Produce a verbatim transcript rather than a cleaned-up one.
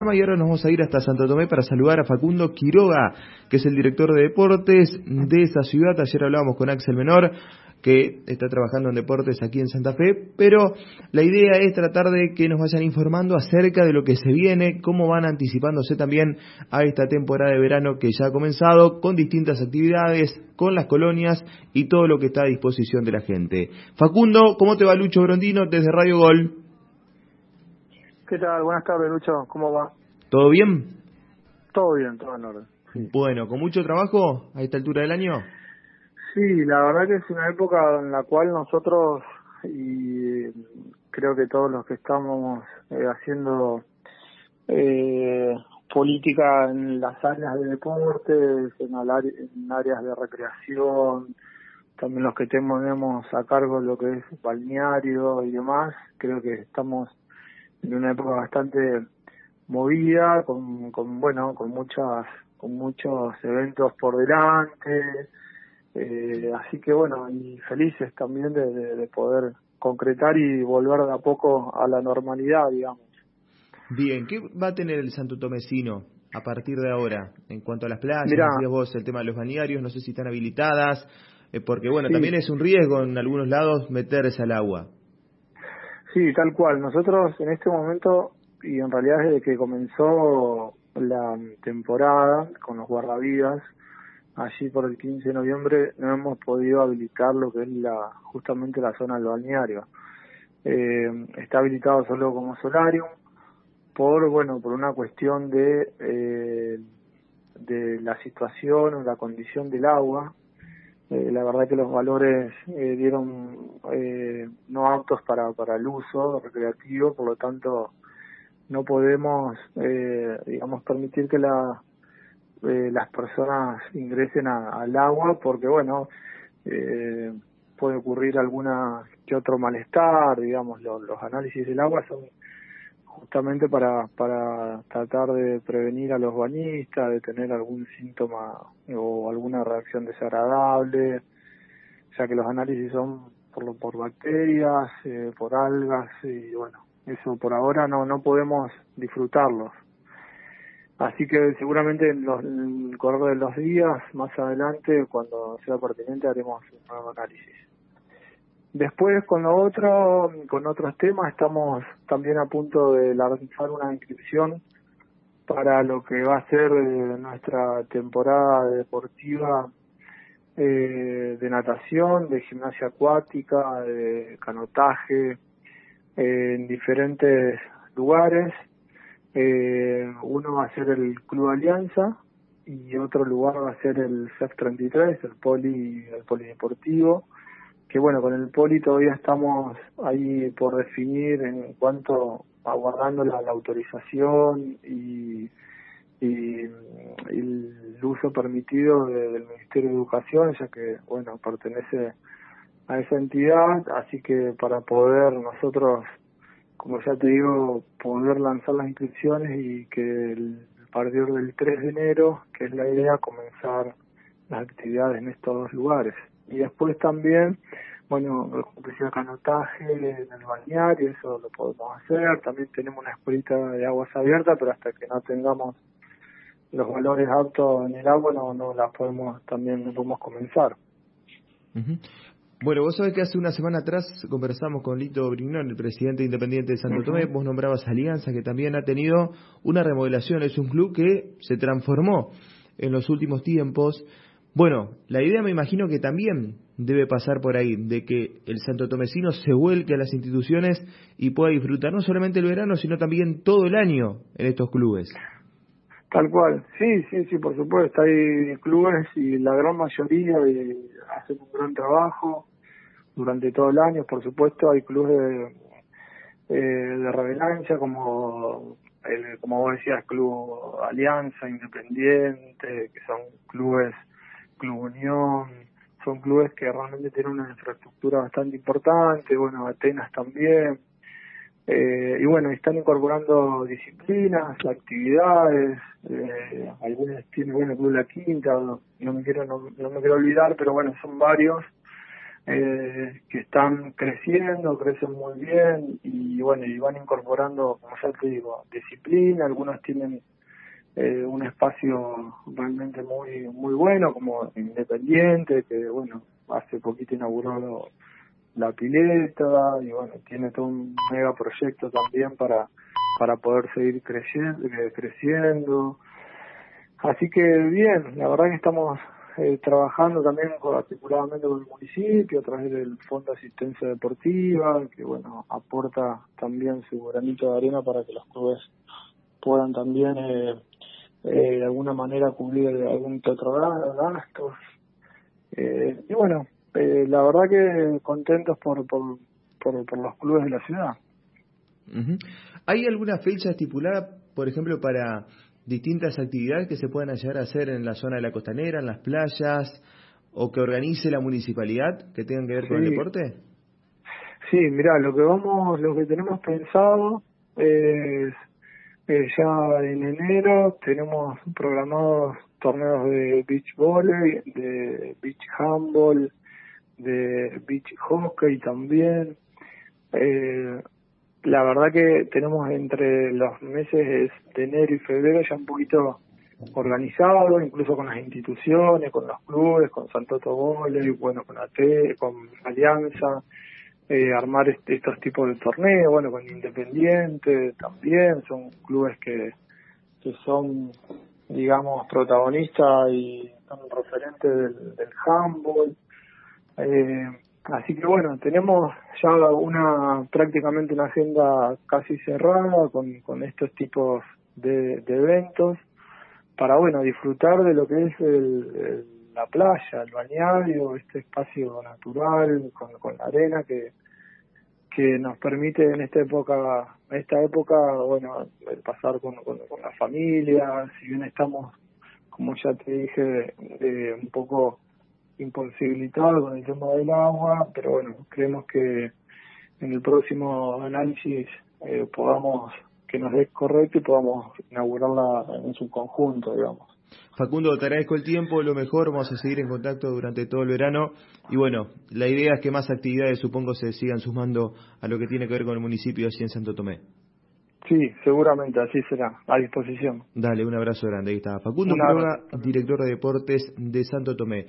Y ahora nos vamos a ir hasta Santo Tomé para saludar a Facundo Quiroga, que es el director de deportes de esa ciudad. Ayer hablábamos con Axel Menor, que está trabajando en deportes aquí en Santa Fe, pero la idea es tratar de que nos vayan informando acerca de lo que se viene, cómo van anticipándose también a esta temporada de verano que ya ha comenzado, con distintas actividades, con las colonias y todo lo que está a disposición de la gente. Facundo, ¿cómo te va? Lucho Brondino desde Radio Gol. ¿Qué tal? Buenas tardes, Lucho. ¿Cómo va? ¿Todo bien? Todo bien, todo en orden. Sí. Bueno, ¿con mucho trabajo a esta altura del año? Sí, la verdad que es una época en la cual nosotros, y creo que todos los que estamos eh, haciendo eh, política en las áreas de deportes, en, en áreas de recreación, también los que tenemos a cargo lo que es balneario y demás, creo que estamos en una época bastante movida, con, con bueno, con muchas, con muchos eventos por delante, eh, así que bueno, y felices también de, de, de poder concretar y volver de a poco a la normalidad, digamos. Bien, ¿qué va a tener el santotomecino a partir de ahora en cuanto a las playas? Mirá, decías vos el tema de los balnearios, no sé si están habilitadas, eh, porque bueno, sí, también es un riesgo en algunos lados meterse al agua. Sí, tal cual. Nosotros en este momento, y en realidad desde que comenzó la temporada con los guardavidas, allí por el quince de noviembre no hemos podido habilitar lo que es la justamente la zona del balneario. Eh, está habilitado solo como solarium por, bueno, por una cuestión de, eh, de la situación o la condición del agua. Eh, la verdad que los valores eh, dieron eh, no aptos para, para el uso recreativo, por lo tanto no podemos eh, digamos permitir que la, eh, las personas ingresen a, al agua, porque bueno, eh, puede ocurrir alguna que otro malestar, digamos. Lo, los análisis del agua son justamente para, para tratar de prevenir a los bañistas de tener algún síntoma o alguna reacción desagradable, ya que los análisis son por, por bacterias, eh, por algas, y bueno, eso por ahora no no podemos disfrutarlos. Así que seguramente en, los, en el correr de los días, más adelante, cuando sea pertinente, haremos un nuevo análisis. Después, con lo otro, con otros temas, estamos también a punto de lanzar una inscripción para lo que va a ser nuestra temporada deportiva eh, de natación, de gimnasia acuática, de canotaje, eh, en diferentes lugares. Eh, uno va a ser el Club Alianza y otro lugar va a ser el S E F treinta y tres, el poli, el polideportivo, que bueno, con el poli todavía estamos ahí por definir en cuanto aguardando la, la autorización y, y, y el uso permitido de, del Ministerio de Educación, ya que bueno, pertenece a esa entidad, así que para poder nosotros, como ya te digo, poder lanzar las inscripciones y que el, a partir del tres de enero, que es la idea, comenzar las actividades en estos dos lugares. Y después también, bueno, como decía, canotaje en el balneario, eso lo podemos hacer. También tenemos una escuelita de aguas abiertas, pero hasta que no tengamos los valores aptos en el agua, no, no las podemos, también no podemos comenzar. Uh-huh. Bueno, vos sabés que hace una semana atrás conversamos con Lito Brignón, el presidente independiente de Santo Tomé. Uh-huh. Vos nombrabas Alianza, que también ha tenido una remodelación. Es un club que se transformó en los últimos tiempos. Bueno, la idea me imagino que también debe pasar por ahí, de que el santotomecino se vuelque a las instituciones y pueda disfrutar no solamente el verano, sino también todo el año en estos clubes. Tal cual, sí, sí, sí, por supuesto. Hay clubes y la gran mayoría hacen un gran trabajo durante todo el año. Por supuesto, hay clubes de, de relevancia como... El, como vos decías, Club Alianza, Independiente, que son clubes, Club Unión, son clubes que realmente tienen una infraestructura bastante importante. Bueno, Atenas también, eh, y bueno, están incorporando disciplinas, actividades, eh, algunos tienen, bueno, Club La Quinta, no me quiero no, no me quiero olvidar, pero bueno, son varios. eh, que están creciendo, crecen muy bien y bueno, y van incorporando, como ya te digo, disciplina. Algunos tienen eh, un espacio realmente muy muy bueno, como Independiente, que bueno, hace poquito inauguró la pileta y bueno, tiene todo un mega proyecto también para para poder seguir creciendo, creciendo. Así que bien, la verdad que estamos eh, trabajando también articuladamente con el municipio a través del Fondo de Asistencia Deportiva, que bueno, aporta también su granito de arena para que los clubes puedan también eh, eh, de alguna manera cubrir algún que otro gasto. Eh, y bueno, eh, la verdad que contentos por, por, por, por los clubes de la ciudad. ¿Hay alguna fecha estipulada, por ejemplo, para distintas actividades que se puedan llegar a hacer en la zona de la costanera, en las playas, o que organice la municipalidad que tengan que ver sí. con el deporte? Sí, mirá, lo que vamos, lo que tenemos pensado es eh, ya en enero tenemos programados torneos de beach volley, de beach handball, de beach hockey también. Eh, La verdad que tenemos entre los meses de enero y febrero ya un poquito organizado, incluso con las instituciones, con los clubes, con Santoto Volley, bueno, con Ate, con Alianza, eh, armar este, estos tipos de torneos, bueno, con Independiente también, son clubes que, que son, digamos, protagonistas y son referentes del, del handball. Eh, Así que bueno, tenemos ya una prácticamente una agenda casi cerrada con, con estos tipos de, de eventos para bueno disfrutar de lo que es el, el, la playa, el balneario, este espacio natural con, con la arena que que nos permite en esta época, esta época bueno pasar con, con, con la familia, si bien estamos, como ya te dije, eh, un poco imposibilitado con el tema del agua, pero bueno, creemos que en el próximo análisis eh, podamos, que nos dé correcto y podamos inaugurarla en su conjunto, digamos. Facundo, te agradezco el tiempo, lo mejor, vamos a seguir en contacto durante todo el verano y bueno, la idea es que más actividades supongo se sigan sumando a lo que tiene que ver con el municipio allí en Santo Tomé. Sí, seguramente, así será, a disposición. Dale, un abrazo grande, ahí está Facundo Quiroga, director de deportes de Santo Tomé.